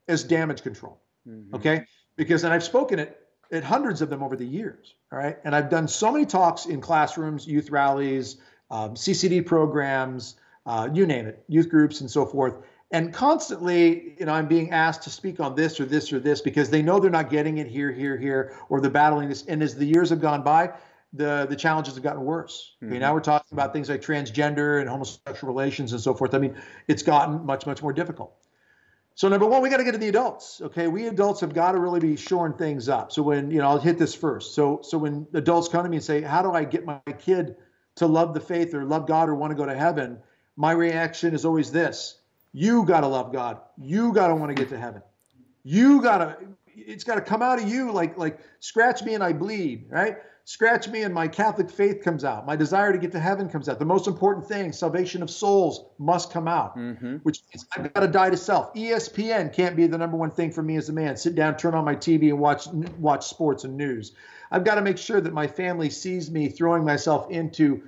as damage control, mm-hmm. okay? Because, and I've spoken at, at hundreds of them over the years, all right? And I've done so many talks in classrooms, youth rallies, um, C C D programs, uh, you name it, youth groups and so forth. And constantly, you know, I'm being asked to speak on this or this or this because they know they're not getting it here, here, here, or they're battling this. And as the years have gone by, the, the challenges have gotten worse. Mm-hmm. Okay, now we're talking about things like transgender and homosexual relations and so forth. I mean, it's gotten much, much more difficult. So number one, we got to get to the adults, okay? We adults have got to really be shoring things up. So when, you know, I'll hit this first. So so when adults come to me and say, how do I get my kid to love the faith or love God or want to go to heaven? My reaction is always this. You got to love God. You got to want to get to heaven. You got to, it's got to come out of you like, like scratch me and I bleed, right? Scratch me and my Catholic faith comes out. My desire to get to heaven comes out. The most important thing, salvation of souls, must come out, mm-hmm. which means I've got to die to self. E S P N can't be the number one thing for me as a man. Sit down, turn on my T V and watch watch sports and news. I've got to make sure that my family sees me throwing myself into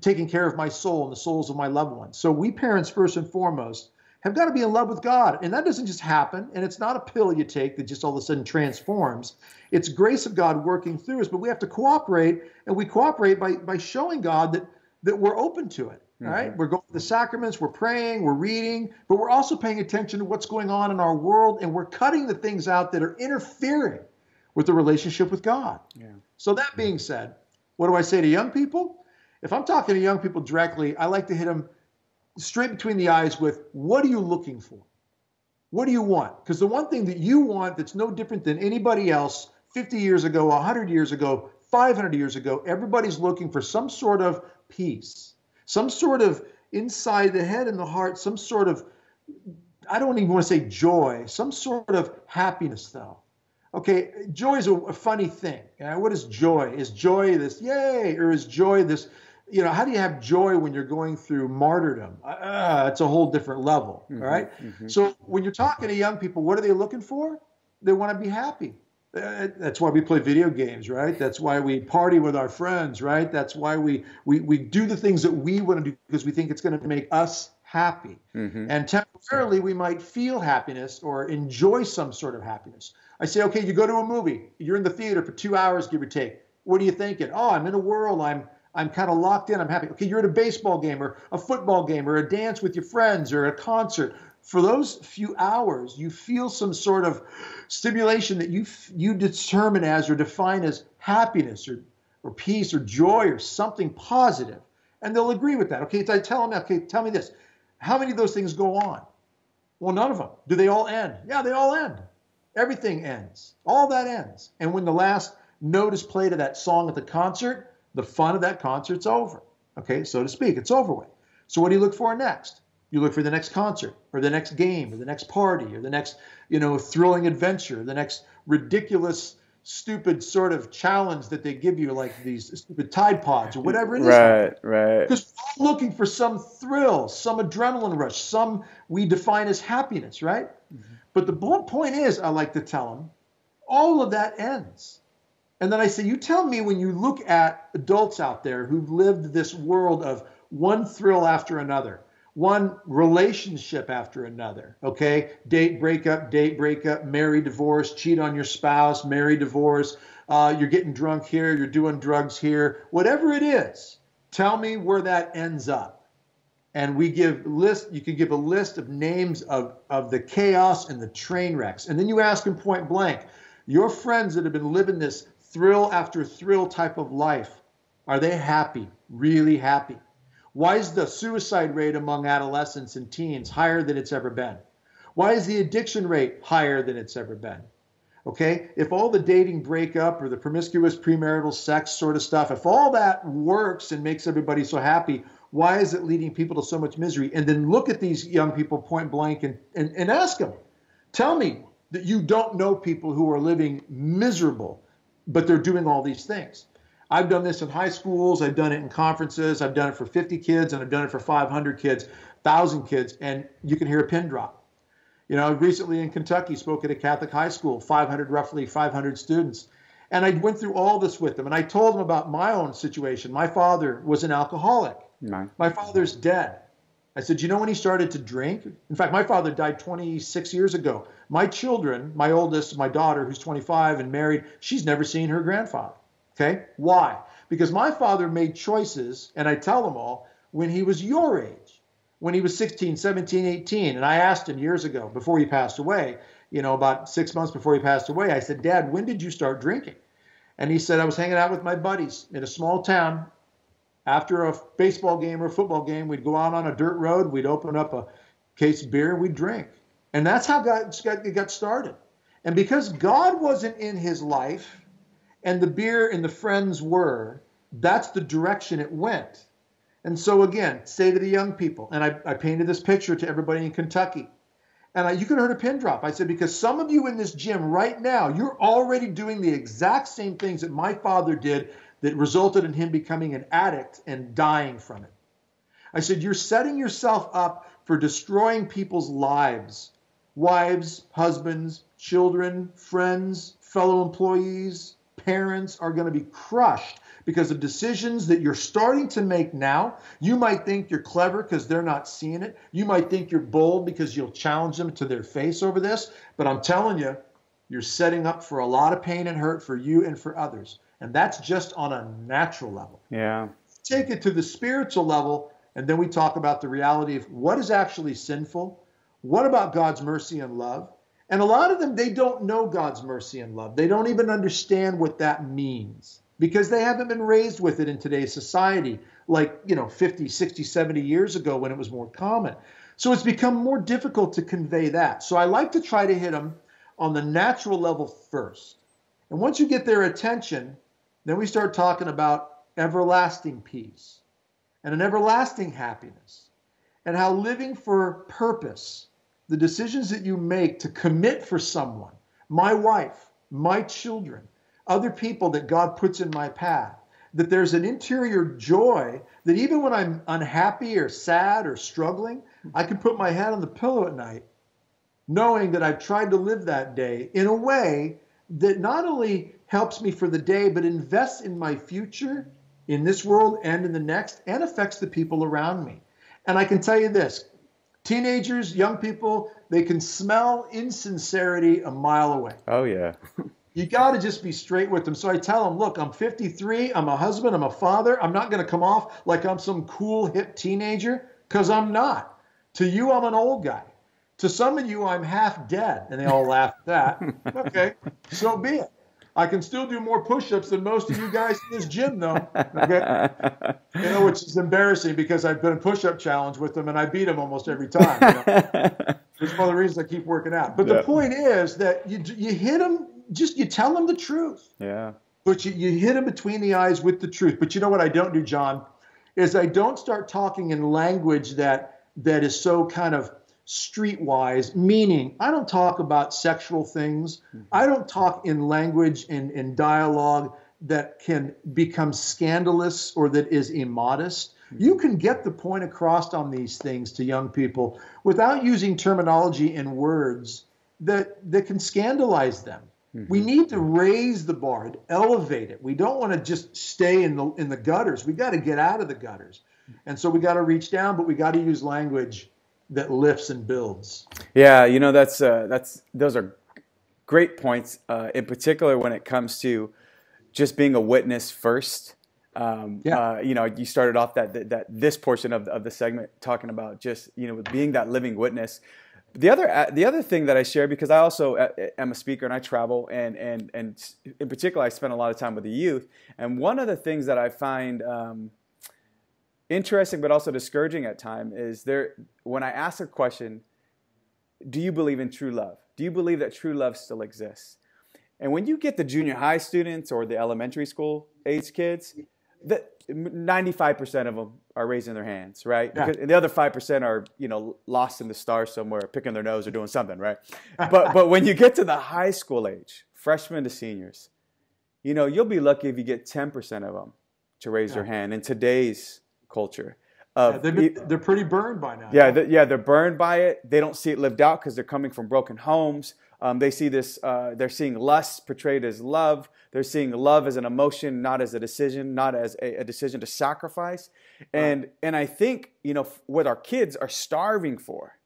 taking care of my soul and the souls of my loved ones. So we parents, first and foremost, have got to be in love with God. And that doesn't just happen. And it's not a pill you take that just all of a sudden transforms. It's grace of God working through us, but we have to cooperate, and we cooperate by, by showing God that, that we're open to it, mm-hmm. right? We're going to the sacraments, we're praying, we're reading, but we're also paying attention to what's going on in our world. And we're cutting the things out that are interfering with the relationship with God. Yeah. So that being said, what do I say to young people? If I'm talking to young people directly, I like to hit them straight between the eyes with, what are you looking for? What do you want? Because the one thing that you want that's no different than anybody else fifty years ago, one hundred years ago, five hundred years ago, everybody's looking for some sort of peace, some sort of inside the head and the heart, some sort of, I don't even want to say joy, some sort of happiness though. Okay, joy is a, a funny thing. Yeah? What is joy? Is joy this, yay, or is joy this, you know, how do you have joy when you're going through martyrdom? Uh, it's a whole different level, mm-hmm, all right? Mm-hmm. So when you're talking to young people, what are they looking for? They want to be happy. Uh, that's why we play video games, right? That's why we party with our friends, right? That's why we, we, we do the things that we want to do because we think it's going to make us happy. Mm-hmm. And temporarily, we might feel happiness or enjoy some sort of happiness. I say, okay, you go to a movie. You're in the theater for two hours, give or take. What are you thinking? Oh, I'm in a world. I'm... I'm kind of locked in, I'm happy. Okay, you're at a baseball game or a football game or a dance with your friends or a concert. For those few hours, you feel some sort of stimulation that you you determine as or define as happiness or, or peace or joy or something positive. And they'll agree with that. Okay, I tell them, okay, tell me this. How many of those things go on? Well, none of them. Do they all end? Yeah, they all end. Everything ends. All that ends. And when the last note is played of that song at the concert, the fun of that concert's over, okay, so to speak. It's over with. So what do you look for next? You look for the next concert or the next game or the next party or the next, you know, thrilling adventure, the next ridiculous, stupid sort of challenge that they give you, like these stupid Tide Pods or whatever it is. Right, right. Because we're all looking for some thrill, some adrenaline rush, some we define as happiness, right? Mm-hmm. But the point is, I like to tell them, all of that ends. And then I say, you tell me when you look at adults out there who've lived this world of one thrill after another, one relationship after another, okay? Date, breakup, date, breakup, marry, divorce, cheat on your spouse, marry, divorce, uh, you're getting drunk here, you're doing drugs here, whatever it is, tell me where that ends up. And we give list, you can give a list of names of, of the chaos and the train wrecks. And then you ask them point blank, your friends that have been living this thrill after thrill type of life, are they happy, really happy? Why is the suicide rate among adolescents and teens higher than it's ever been? Why is the addiction rate higher than it's ever been? Okay, if all the dating breakup or the promiscuous premarital sex sort of stuff, if all that works and makes everybody so happy, why is it leading people to so much misery? And then look at these young people point blank and, and, and ask them, tell me that you don't know people who are living miserable, but they're doing all these things. I've done this in high schools. I've done it in conferences. I've done it for fifty kids, and I've done it for five hundred kids, one thousand kids, and you can hear a pin drop. You know, recently in Kentucky, spoke at a Catholic high school, five hundred, roughly five hundred students. And I went through all this with them, and I told them about my own situation. My father was an alcoholic. No. My father's dead. I said, you know when he started to drink? In fact, my father died twenty-six years ago. My children, my oldest, my daughter, who's twenty-five and married, she's never seen her grandfather. Okay? Why? Because my father made choices, and I tell them all, when he was your age, when he was sixteen, seventeen, eighteen. And I asked him years ago, before he passed away, you know, about six months before he passed away, I said, Dad, when did you start drinking? And he said, I was hanging out with my buddies in a small town. After a baseball game or a football game, we'd go out on a dirt road, we'd open up a case of beer, and we'd drink. And that's how it got started. And because God wasn't in his life, and the beer and the friends were, that's the direction it went. And so again, say to the young people, and I, I painted this picture to everybody in Kentucky, and I, you could have heard a pin drop. I said, because some of you in this gym right now, you're already doing the exact same things that my father did that resulted in him becoming an addict and dying from it. I said, you're setting yourself up for destroying people's lives, wives, husbands, children, friends, fellow employees, parents are going to be crushed because of decisions that you're starting to make now. You might think you're clever because they're not seeing it. You might think you're bold because you'll challenge them to their face over this. But I'm telling you, you're setting up for a lot of pain and hurt for you and for others. And that's just on a natural level. Yeah. Take it to the spiritual level, and then we talk about the reality of what is actually sinful, what about God's mercy and love. And a lot of them, they don't know God's mercy and love. They don't even understand what that means because they haven't been raised with it in today's society, like, you know, fifty, sixty, seventy years ago when it was more common. So it's become more difficult to convey that. So I like to try to hit them on the natural level first. And once you get their attention, then we start talking about everlasting peace and an everlasting happiness and how living for purpose, the decisions that you make to commit for someone, my wife, my children, other people that God puts in my path, that there's an interior joy that even when I'm unhappy or sad or struggling, I can put my head on the pillow at night knowing that I've tried to live that day in a way that not only helps me for the day, but invests in my future, in this world and in the next, and affects the people around me. And I can tell you this, teenagers, young people, they can smell insincerity a mile away. Oh, yeah. You got to just be straight with them. So I tell them, look, I'm fifty-three, I'm a husband, I'm a father. I'm not going to come off like I'm some cool, hip teenager, because I'm not. To you, I'm an old guy. To some of you, I'm half dead. And they all laugh at that. Okay, so be it. I can still do more push-ups than most of you guys in this gym, though. Okay? You know, which is embarrassing because I've been a push-up challenge with them and I beat them almost every time. You know? It's one of the reasons I keep working out. But yeah. The point is that you you hit them, just you tell them the truth. Yeah. But you, you hit them between the eyes with the truth. But you know what I don't do, John, is I don't start talking in language that that is so kind of streetwise, meaning I don't talk about sexual things. I don't talk in language and in dialogue that can become scandalous or that is immodest. You can get the point across on these things to young people without using terminology and words that, that can scandalize them. Mm-hmm. We need to raise the bar and elevate it. We don't want to just stay in the, in the gutters. We got to get out of the gutters. And so we got to reach down, but we got to use language that lifts and builds. Yeah, you know, that's uh, that's those are great points, uh, in particular when it comes to just being a witness first. Um, yeah. uh, you know, you started off that, that, that this portion of, of the segment talking about just, you know, being that living witness. The other, the other thing that I share, because I also am a speaker and I travel, and, and, and in particular, I spend a lot of time with the youth. And one of the things that I find um, interesting, but also discouraging at times, is there, when I ask a question, do you believe in true love? Do you believe that true love still exists? And when you get the junior high students or the elementary school age kids, that ninety-five percent of them are raising their hands, right? Yeah. Because, and the other five percent are, you know, lost in the stars somewhere, picking their nose or doing something, right? But but when you get to the high school age, freshmen to seniors, you know, you'll be lucky if you get ten percent of them to raise yeah. their hand in today's culture. Of, yeah, they're, they're pretty burned by now. Yeah, they're, yeah, they're burned by it. They don't see it lived out because they're coming from broken homes. Um, they see this, uh, they're seeing lust portrayed as love. They're seeing love as an emotion, not as a decision, not as a, a decision to sacrifice. And, right. and I think, you know, what our kids are starving for,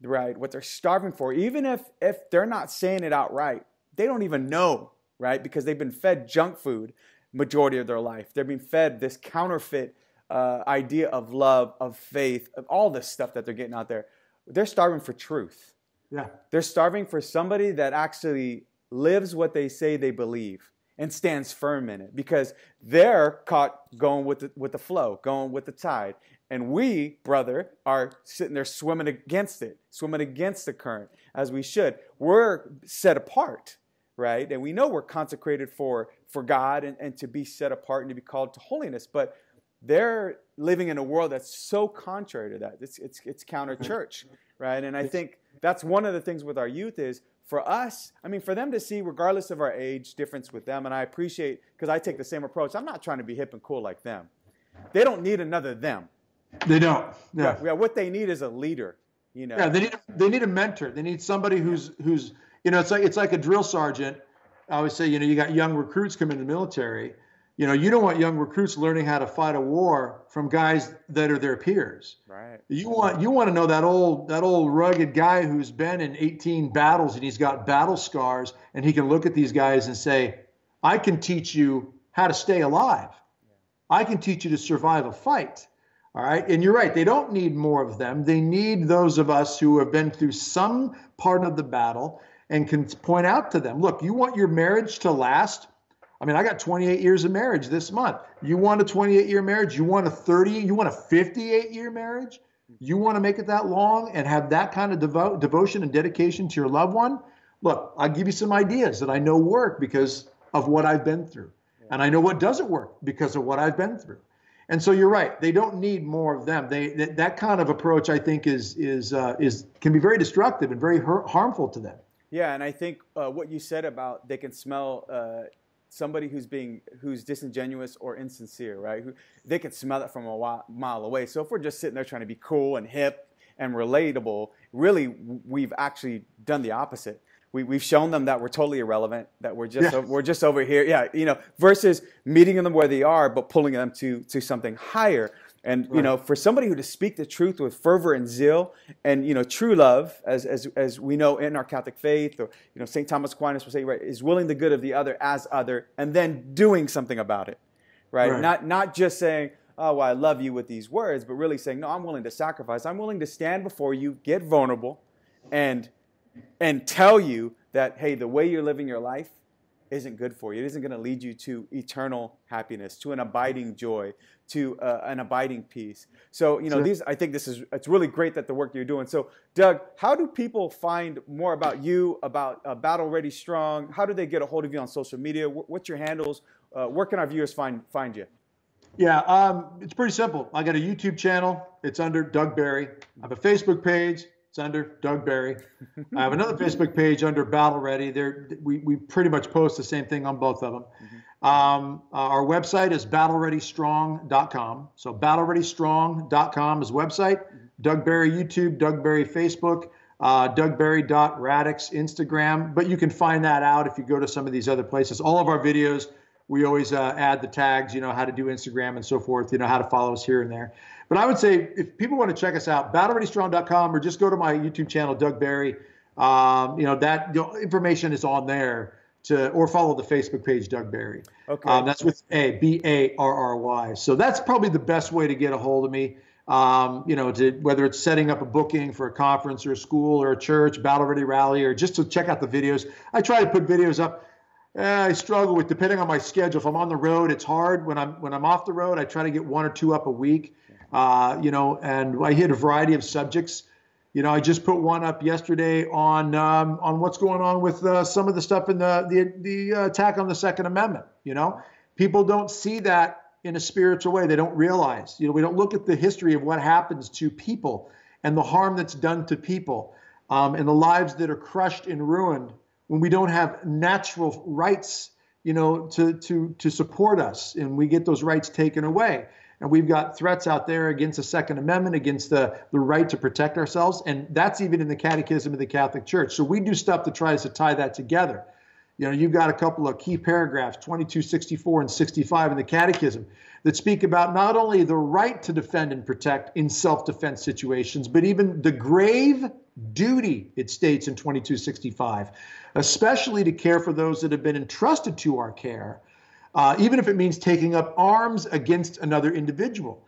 right? What they're starving for, even if, if they're not saying it outright, they don't even know, right? Because they've been fed junk food majority of their life. They're being fed this counterfeit uh, idea of love, of faith, of all this stuff that they're getting out there. They're starving for truth. Yeah. They're starving for somebody that actually lives what they say they believe and stands firm in it, because they're caught going with the, with the flow, going with the tide. And we, brother, are sitting there swimming against it, swimming against the current, as we should. We're set apart, right? And we know we're consecrated for, for God and, and to be set apart and to be called to holiness. But they're living in a world that's so contrary to that. It's, it's, it's counter-church, right? And I think that's one of the things with our youth is, for us, I mean, for them to see, regardless of our age difference with them, and I appreciate, because I take the same approach, I'm not trying to be hip and cool like them. They don't need another them. They don't. Yeah. Yeah, what they need is a leader, you know. Yeah, they need, they need a mentor. They need somebody who's, who's, you know, it's like, it's like a drill sergeant. I always say, you know, you got young recruits come in the military. You know, you don't want young recruits learning how to fight a war from guys that are their peers. Right. You want you want to know that old that old rugged guy who's been in eighteen battles and he's got battle scars, and he can look at these guys and say, "I can teach you how to stay alive. I can teach you to survive a fight." All right. And you're right. They don't need more of them. They need those of us who have been through some part of the battle and can point out to them, "Look, you want your marriage to last." I mean, I got twenty-eight years of marriage this month. You want a twenty-eight-year marriage? You want a thirty? You want a fifty-eight-year marriage? You want to make it that long and have that kind of devo devotion and dedication to your loved one? Look, I'll give you some ideas that I know work because of what I've been through. And I know what doesn't work because of what I've been through. And so you're right. They don't need more of them. They, that, that kind of approach, I think, is, is, uh, is, can be very destructive and very harmful to them. Yeah, and I think uh, what you said about they can smell... Uh, somebody who's being who's disingenuous or insincere, right? Who, they can smell it from a while, mile away. So if we're just sitting there trying to be cool and hip and relatable, really we've actually done the opposite. We, we've shown them that we're totally irrelevant, that we're just yeah. we're just over here, yeah, you know, versus meeting them where they are, but pulling them to to something higher. And right. you know, for somebody who to speak the truth with fervor and zeal, and you know, true love, as as as we know in our Catholic faith, or you know, Saint Thomas Aquinas will say, right, is willing the good of the other as other, and then doing something about it, right? right? Not not just saying, oh, well, I love you with these words, but really saying, no, I'm willing to sacrifice. I'm willing to stand before you, get vulnerable, and and tell you that, hey, the way you're living your life isn't good for you. It isn't going to lead you to eternal happiness, to an abiding joy, to uh, an abiding peace. So, you know, sure. these, I think this is, it's really great that the work you're doing. So, Doug, how do people find more about you, about uh, Battle Ready Strong? How do they get a hold of you on social media? W what's your handles? Uh, where can our viewers find, find you? Yeah, um, it's pretty simple. I got a YouTube channel. It's under Doug Barry. I have a Facebook page. It's under Doug Barry. I have another Facebook page under Battle Ready. There, we, we pretty much post the same thing on both of them. Mm-hmm. um, uh, our website is battle ready strong dot com. So battle ready strong dot com is website. Mm-hmm. Doug Barry YouTube, Doug Barry Facebook. uh, doug barry dot radix Instagram, but you can find that out if you go to some of these other places. All of our videos, we always uh, add the tags, you know, how to do Instagram and so forth, you know, how to follow us here and there. But I would say if people want to check us out, battle ready strong dot com, or just go to my YouTube channel, Doug Barry. Um, you know, that you know, information is on there, to or follow the Facebook page, Doug Barry. Okay. Um, that's with A, B A R R Y. So that's probably the best way to get a hold of me. Um, you know, to, whether it's setting up a booking for a conference or a school or a church, Battle Ready Rally, or just to check out the videos. I try to put videos up. I struggle with, depending on my schedule. If I'm on the road, it's hard. When I'm when I'm off the road, I try to get one or two up a week, uh, you know, and I hit a variety of subjects. You know, I just put one up yesterday on um, on what's going on with uh, some of the stuff in the the, the attack on the Second Amendment. You know, people don't see that in a spiritual way. They don't realize. You know, we don't look at the history of what happens to people and the harm that's done to people, um, and the lives that are crushed and ruined when we don't have natural rights, you know, to, to, to support us, and we get those rights taken away. And we've got threats out there against the Second Amendment, against the, the right to protect ourselves. And that's even in the Catechism of the Catholic Church. So we do stuff that tries to tie that together. You know, you've got a couple of key paragraphs, twenty-two, sixty-four, and sixty-five in the Catechism, that speak about not only the right to defend and protect in self-defense situations, but even the grave duty, it states in twenty-two sixty-five, especially to care for those that have been entrusted to our care, uh, even if it means taking up arms against another individual.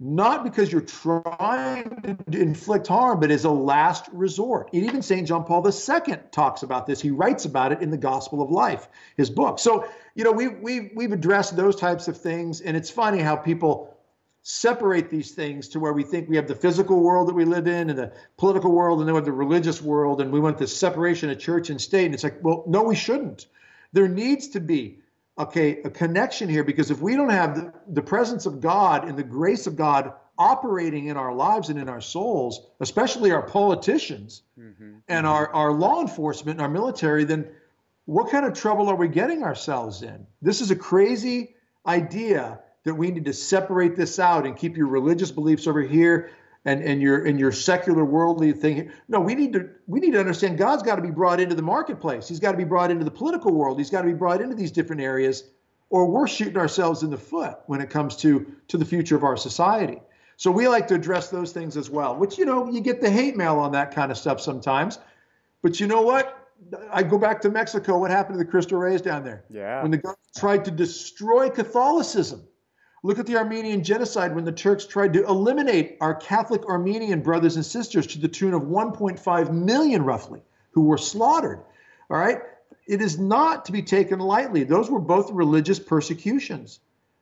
Not because you're trying to inflict harm, but as a last resort. And even Saint John Paul the Second talks about this. He writes about it in the Gospel of Life, his book. So, you know, we, we, we've addressed those types of things. And it's funny how people separate these things to where we think we have the physical world that we live in and the political world, and then we have the religious world, and we want this separation of church and state. And it's like, well, no, we shouldn't. There needs to be, okay, a connection here, because if we don't have the, the presence of God and the grace of God operating in our lives and in our souls, especially our politicians mm-hmm. and our, our law enforcement and our military, then what kind of trouble are we getting ourselves in? This is a crazy idea that we need to separate this out and keep your religious beliefs over here and, and your and your secular worldly thing. No, we need to we need to understand God's got to be brought into the marketplace. He's got to be brought into the political world. He's got to be brought into these different areas, or we're shooting ourselves in the foot when it comes to, to the future of our society. So we like to address those things as well, which, you know, you get the hate mail on that kind of stuff sometimes. But you know what? I go back to Mexico. What happened to the Cristeros down there? Yeah. When the government tried to destroy Catholicism. Look at the Armenian Genocide, when the Turks tried to eliminate our Catholic Armenian brothers and sisters to the tune of one point five million, roughly, who were slaughtered. All right? It is not to be taken lightly. Those were both religious persecutions.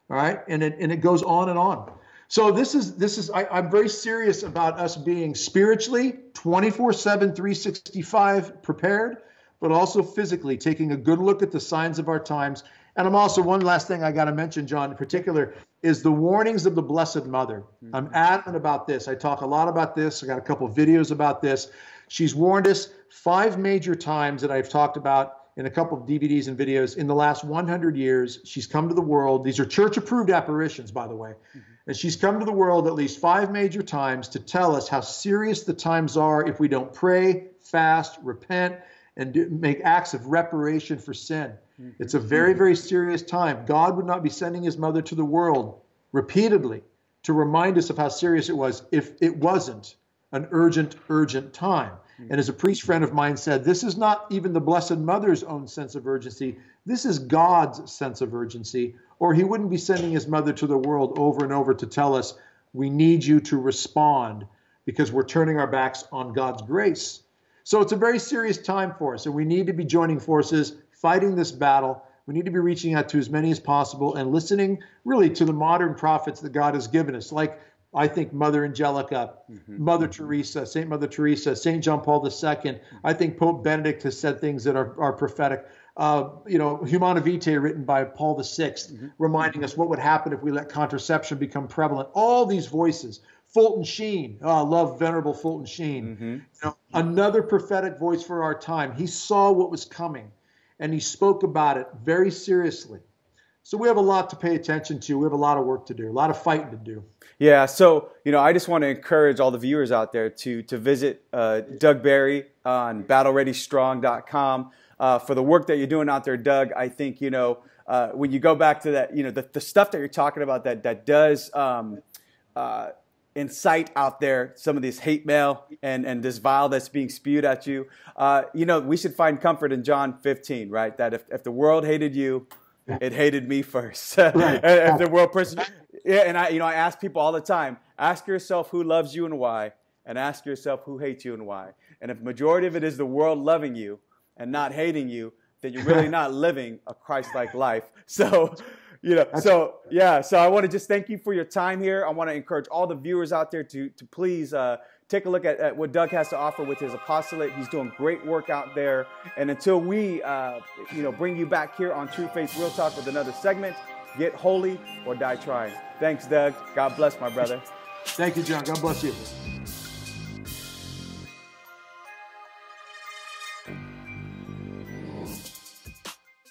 All right? And it, and it goes on and on. So this is, this is I, I'm very serious about us being spiritually twenty-four seven, three sixty-five prepared, but also physically taking a good look at the signs of our times. And I'm also, one last thing I got to mention, John, in particular, is the warnings of the Blessed Mother. Mm-hmm. I'm adamant about this. I talk a lot about this. I got a couple of videos about this. She's warned us five major times that I've talked about in a couple of D V Ds and videos. In the last one hundred years, she's come to the world. These are church-approved apparitions, by the way. Mm-hmm. And she's come to the world at least five major times to tell us how serious the times are if we don't pray, fast, repent, and do, make acts of reparation for sin. It's a very, very serious time. God would not be sending his mother to the world repeatedly to remind us of how serious it was if it wasn't an urgent, urgent time. And as a priest friend of mine said, this is not even the Blessed Mother's own sense of urgency. This is God's sense of urgency, or he wouldn't be sending his mother to the world over and over to tell us, we need you to respond because we're turning our backs on God's grace. So it's a very serious time for us, and we need to be joining forces, fighting this battle. We need to be reaching out to as many as possible and listening really to the modern prophets that God has given us. Like, I think, Mother Angelica, mm-hmm. Mother Teresa, Saint Mother Teresa, Saint John Paul the Second. I think Pope Benedict has said things that are, are prophetic. Uh, you know, Humana Vitae, written by Paul the Sixth, mm-hmm. reminding us what would happen if we let contraception become prevalent. All these voices. Fulton Sheen. Oh, I love Venerable Fulton Sheen. Mm-hmm. You know, another prophetic voice for our time. He saw what was coming. And he spoke about it very seriously. So we have a lot to pay attention to. We have a lot of work to do, a lot of fighting to do. Yeah, so you know, I just want to encourage all the viewers out there to to visit uh, Doug Barry on battle ready strong dot com uh, for the work that you're doing out there, Doug. I think you know uh, when you go back to that, you know, the, the stuff that you're talking about that that does um, uh, incite out there some of this hate mail and and this vile that's being spewed at you. Uh, you know, we should find comfort in John fifteen, right? That if if the world hated you, it hated me first. If the world person, yeah, and I, you know, I ask people all the time: ask yourself who loves you and why, and ask yourself who hates you and why. And if the majority of it is the world loving you and not hating you, then you're really not living a Christ-like life. So, you know, so yeah. So I want to just thank you for your time here. I want to encourage all the viewers out there to to please uh, take a look at, at what Doug has to offer with his apostolate. He's doing great work out there. And until we, uh, you know, bring you back here on True Faith Real Talk with another segment, get holy or die trying. Thanks, Doug. God bless, my brother. Thank you, John. God bless you.